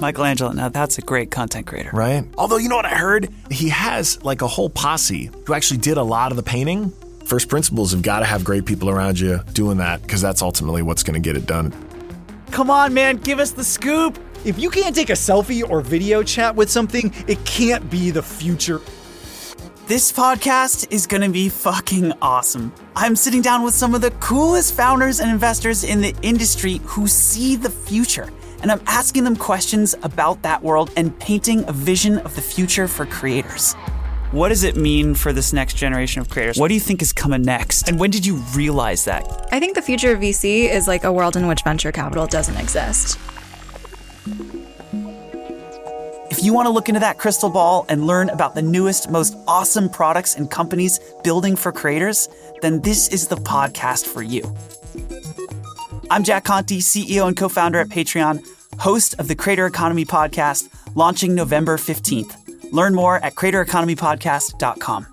Michelangelo, now that's a great content creator. Right. Although, you know what I heard? He has like a whole posse who actually did a lot of the painting. First principles have got to have great people around you doing that, because that's ultimately what's going to get it done. Come on, man. Give us the scoop. If you can't take a selfie or video chat with something, it can't be the future. This podcast is going to be fucking awesome. I'm sitting down with some of the coolest founders and investors in the industry who see the future. And I'm asking them questions about that world and painting a vision of the future for creators. What does it mean for this next generation of creators? What do you think is coming next? And when did you realize that? I think the future of VC is like a world in which venture capital doesn't exist. If you want to look into that crystal ball and learn about the newest, most awesome products and companies building for creators, then this is the podcast for you. I'm Jack Conte, CEO and co-founder at Patreon, host of the Creator Economy Podcast, launching November 15th. Learn more at creatoreconomypodcast.com.